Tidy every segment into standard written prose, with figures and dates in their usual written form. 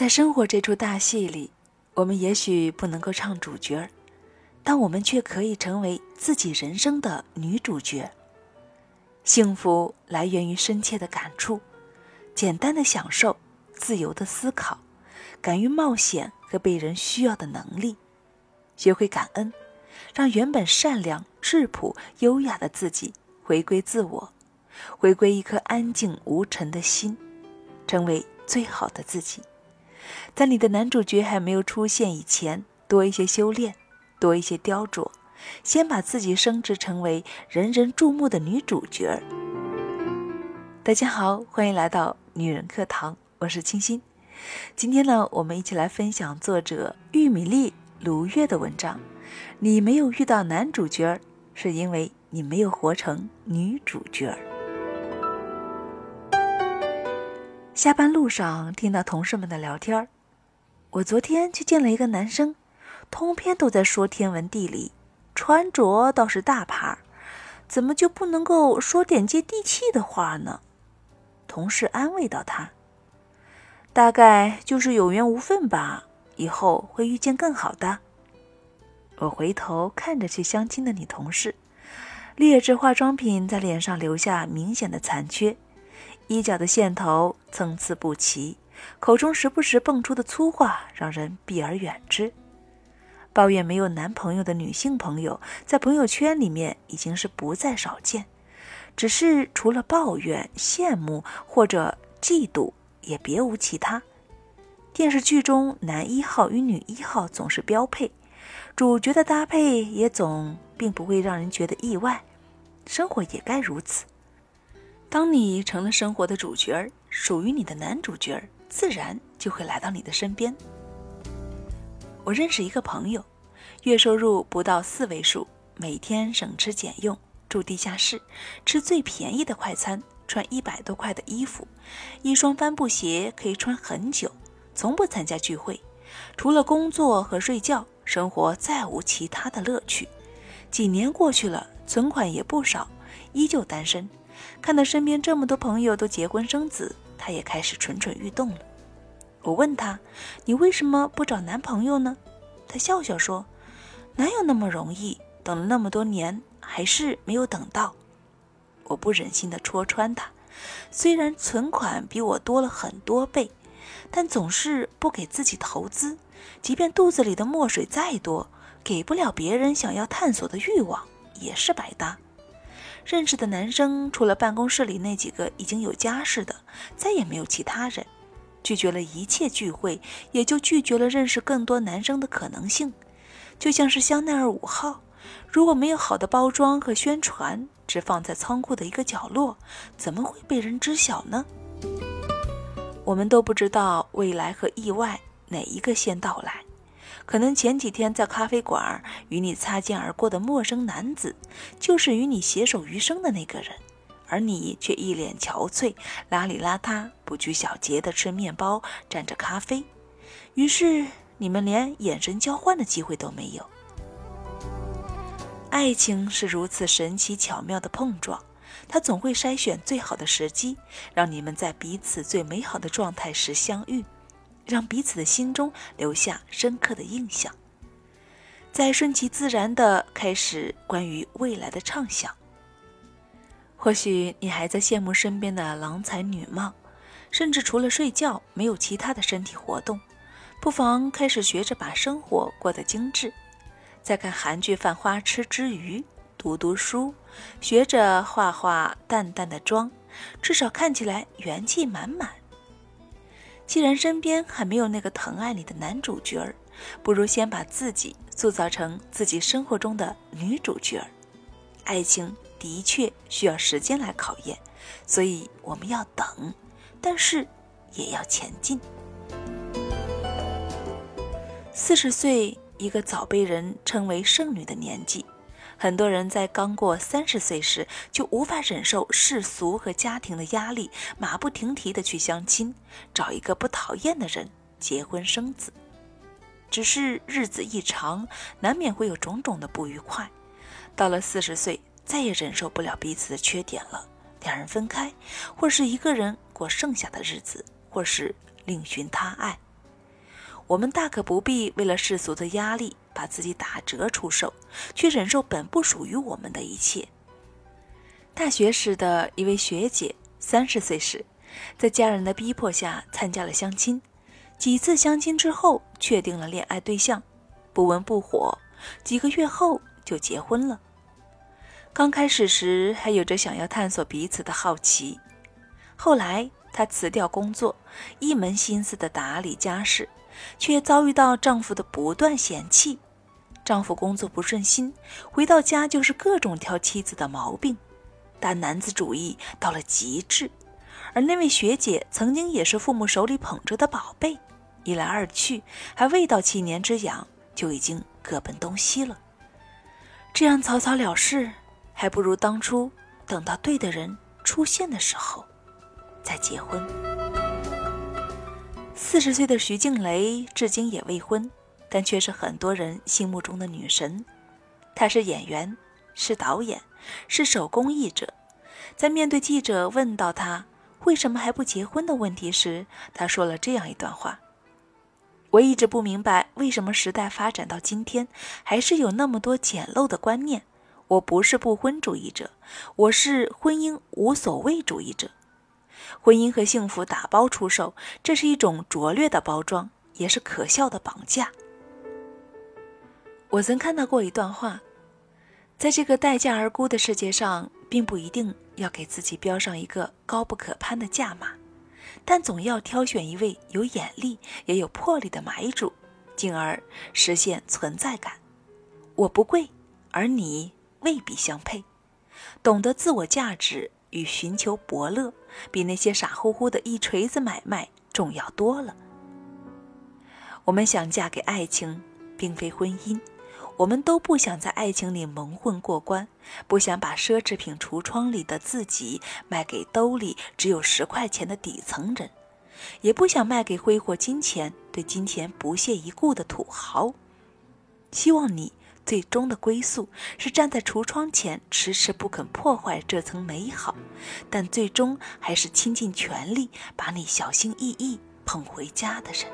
在生活这出大戏里，我们也许不能够唱主角，但我们却可以成为自己人生的女主角。幸福来源于深切的感触，简单的享受，自由的思考，敢于冒险和被人需要的能力。学会感恩，让原本善良、质朴、优雅的自己回归自我，回归一颗安静无尘的心，成为最好的自己。在你的男主角还没有出现以前，多一些修炼，多一些雕琢，先把自己升职成为人人注目的女主角。大家好，欢迎来到女人课堂，我是清新。今天呢，我们一起来分享作者玉米粒鲁月的文章，你没有遇到男主角，是因为你没有活成女主角。下班路上听到同事们的聊天，我昨天去见了一个男生，通篇都在说天文地理，穿着倒是大牌，怎么就不能够说点接地气的话呢？同事安慰到他，大概就是有缘无分吧，以后会遇见更好的。我回头看着去相亲的女同事，劣质化妆品在脸上留下明显的残缺，衣角的线头参差不齐，口中时不时蹦出的粗话让人避而远之。抱怨没有男朋友的女性朋友在朋友圈里面已经是不再少见，只是除了抱怨、羡慕或者嫉妒也别无其他。电视剧中男一号与女一号总是标配，主角的搭配也总并不会让人觉得意外，生活也该如此。当你成了生活的主角，属于你的男主角自然就会来到你的身边。我认识一个朋友，月收入不到4位数，每天省吃俭用，住地下室，吃最便宜的快餐，穿100多块的衣服，一双帆布鞋可以穿很久，从不参加聚会，除了工作和睡觉，生活再无其他的乐趣。几年过去了，存款也不少，依旧单身。看到身边这么多朋友都结婚生子，他也开始蠢蠢欲动了。我问他，你为什么不找男朋友呢？他笑笑说，哪有那么容易，等了那么多年还是没有等到。我不忍心地戳穿他，虽然存款比我多了很多倍，但总是不给自己投资，即便肚子里的墨水再多，给不了别人想要探索的欲望，也是白搭。认识的男生除了办公室里那几个已经有家室的，再也没有其他人。拒绝了一切聚会，也就拒绝了认识更多男生的可能性。就像是香奈儿5号，如果没有好的包装和宣传，只放在仓库的一个角落，怎么会被人知晓呢？我们都不知道未来和意外哪一个先到来，可能前几天在咖啡馆与你擦肩而过的陌生男子，就是与你携手余生的那个人，而你却一脸憔悴，邋里邋遢，不拘小节地吃面包，蘸着咖啡，于是你们连眼神交换的机会都没有。爱情是如此神奇巧妙的碰撞，它总会筛选最好的时机，让你们在彼此最美好的状态时相遇，让彼此的心中留下深刻的印象。再顺其自然地开始关于未来的畅想。或许你还在羡慕身边的郎才女貌，甚至除了睡觉没有其他的身体活动，不妨开始学着把生活过得精致。在看韩剧犯花痴之余，读读书，学着画画淡淡的妆，至少看起来元气满满。既然身边还没有那个疼爱你的男主角，不如先把自己塑造成自己生活中的女主角。爱情的确需要时间来考验，所以我们要等，但是也要前进。40岁，一个早被人称为剩女的年纪，很多人在刚过30岁时就无法忍受世俗和家庭的压力，马不停蹄地去相亲，找一个不讨厌的人，结婚生子。只是日子一长，难免会有种种的不愉快。到了40岁，再也忍受不了彼此的缺点了，两人分开，或是一个人过剩下的日子，或是另寻他爱。我们大可不必为了世俗的压力把自己打折出售，去忍受本不属于我们的一切。大学时的一位学姐30岁时，在家人的逼迫下参加了相亲，几次相亲之后确定了恋爱对象，不温不火，几个月后就结婚了。刚开始时还有着想要探索彼此的好奇，后来她辞掉工作，一门心思地打理家事，却遭遇到丈夫的不断嫌弃。丈夫工作不顺心，回到家就是各种挑妻子的毛病，大男子主义到了极致。而那位学姐曾经也是父母手里捧着的宝贝，一来二去还未到7年之痒，就已经各奔东西了。这样草草了事，还不如当初等到对的人出现的时候再结婚。40岁的徐静蕾至今也未婚，但却是很多人心目中的女神。她是演员，是导演，是手工艺者。在面对记者问到她为什么还不结婚的问题时，她说了这样一段话：我一直不明白为什么时代发展到今天还是有那么多简陋的观念。我不是不婚主义者，我是婚姻无所谓主义者。婚姻和幸福打包出售，这是一种拙劣的包装，也是可笑的绑架。我曾看到过一段话，在这个待价而沽的世界上，并不一定要给自己标上一个高不可攀的价码，但总要挑选一位有眼力也有魄力的买主，进而实现存在感。我不贵，而你未必相配。懂得自我价值与寻求伯乐，比那些傻乎乎的一锤子买卖重要多了。我们想嫁给爱情，并非婚姻。我们都不想在爱情里蒙混过关，不想把奢侈品橱窗里的自己卖给兜里只有10块钱的底层人，也不想卖给挥霍金钱、对金钱不屑一顾的土豪。希望你最终的归宿是站在橱窗前迟迟不肯破坏这层美好，但最终还是倾尽全力把你小心翼翼捧回家的人。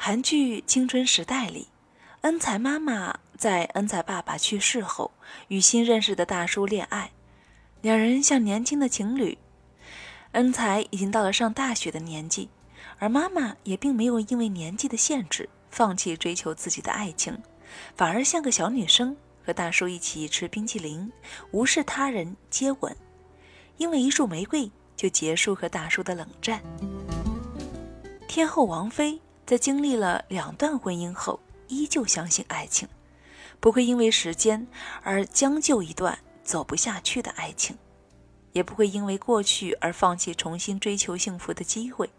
韩剧《青春时代》里，恩彩妈妈在恩彩爸爸去世后与新认识的大叔恋爱，两人像年轻的情侣。恩彩已经到了上大学的年纪，而妈妈也并没有因为年纪的限制放弃追求自己的爱情，反而像个小女生和大叔一起吃冰淇淋，无视他人，接吻，因为一束玫瑰就结束和大叔的冷战。天后王菲在经历了2段婚姻后，依旧相信爱情，不会因为时间而将就一段走不下去的爱情，也不会因为过去而放弃重新追求幸福的机会。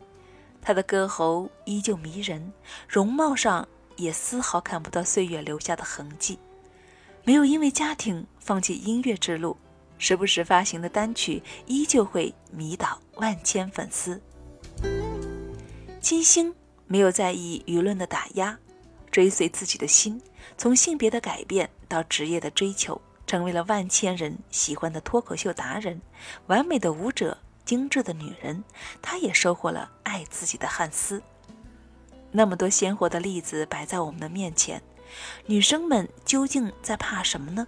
她的歌喉依旧迷人，容貌上也丝毫看不到岁月留下的痕迹，没有因为家庭放弃音乐之路，时不时发行的单曲依旧会迷倒万千粉丝。金星没有在意舆论的打压，追随自己的心，从性别的改变到职业的追求，成为了万千人喜欢的脱口秀达人，完美的舞者，精致的女人。她也收获了爱自己的汉斯。那么多鲜活的例子摆在我们的面前，女生们究竟在怕什么呢？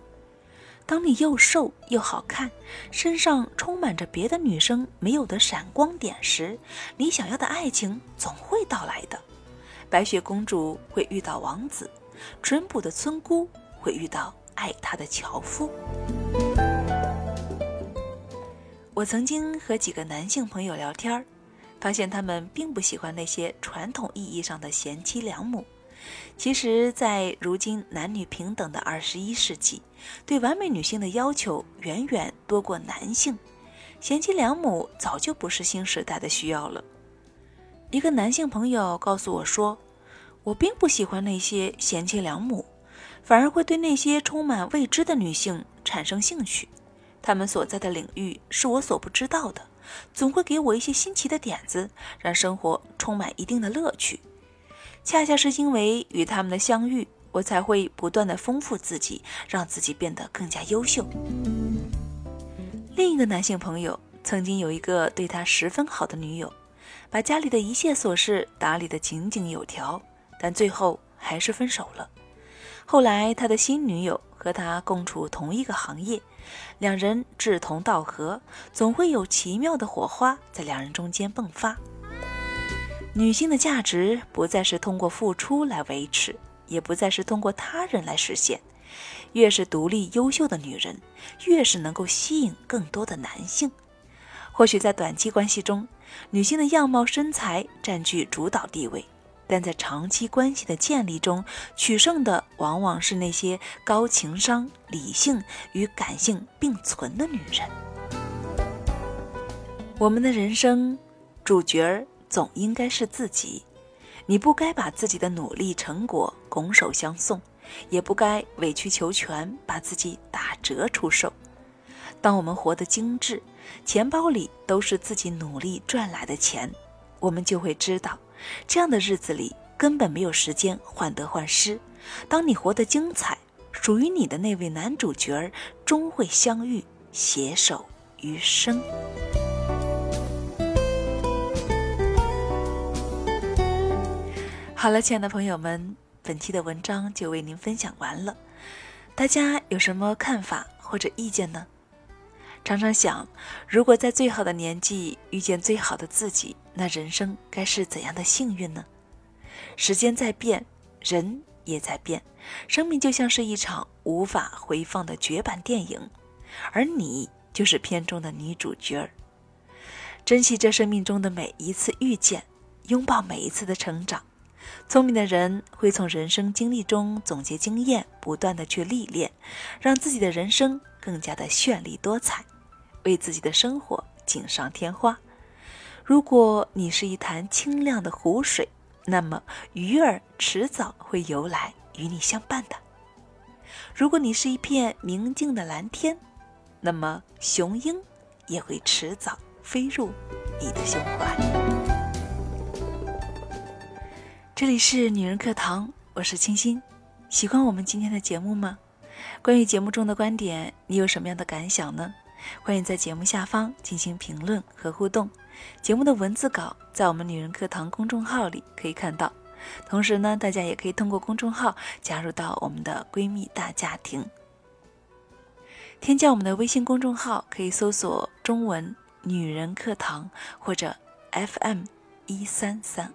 当你又瘦又好看，身上充满着别的女生没有的闪光点时，你想要的爱情总会到来的。白雪公主会遇到王子，淳朴的村姑会遇到爱她的樵夫。我曾经和几个男性朋友聊天，发现他们并不喜欢那些传统意义上的贤妻良母。其实在如今男女平等的21世纪，对完美女性的要求远远多过男性，贤妻良母早就不是新时代的需要了。一个男性朋友告诉我说，我并不喜欢那些贤妻良母，反而会对那些充满未知的女性产生兴趣。他们所在的领域是我所不知道的，总会给我一些新奇的点子，让生活充满一定的乐趣。恰恰是因为与他们的相遇，我才会不断地丰富自己，让自己变得更加优秀。另一个男性朋友曾经有一个对他十分好的女友，把家里的一切琐事打理得井井有条，但最后还是分手了。后来他的新女友和他共处同一个行业，两人志同道合，总会有奇妙的火花在两人中间迸发。女性的价值不再是通过付出来维持，也不再是通过他人来实现。越是独立优秀的女人，越是能够吸引更多的男性。或许在短期关系中，女性的样貌身材占据主导地位，但在长期关系的建立中，取胜的往往是那些高情商、理性与感性并存的女人。我们的人生主角总应该是自己，你不该把自己的努力成果拱手相送，也不该委曲求全，把自己打折出售。当我们活得精致，钱包里都是自己努力赚来的钱，我们就会知道，这样的日子里根本没有时间患得患失。当你活得精彩，属于你的那位男主角终会相遇，携手余生。好了，亲爱的朋友们，本期的文章就为您分享完了，大家有什么看法或者意见呢？常常想，如果在最好的年纪遇见最好的自己，那人生该是怎样的幸运呢？时间在变，人也在变，生命就像是一场无法回放的绝版电影，而你就是片中的女主角。珍惜这生命中的每一次遇见，拥抱每一次的成长。聪明的人会从人生经历中总结经验，不断的去历练，让自己的人生更加的绚丽多彩，为自己的生活锦上添花。如果你是一潭清亮的湖水，那么鱼儿迟早会游来与你相伴的。如果你是一片明净的蓝天，那么雄鹰也会迟早飞入你的胸怀。这里是女人课堂，我是清新。喜欢我们今天的节目吗？关于节目中的观点，你有什么样的感想呢？欢迎在节目下方进行评论和互动。节目的文字稿在我们女人课堂公众号里可以看到，同时呢，大家也可以通过公众号加入到我们的闺蜜大家庭。添加我们的微信公众号，可以搜索中文女人课堂或者 FM1332。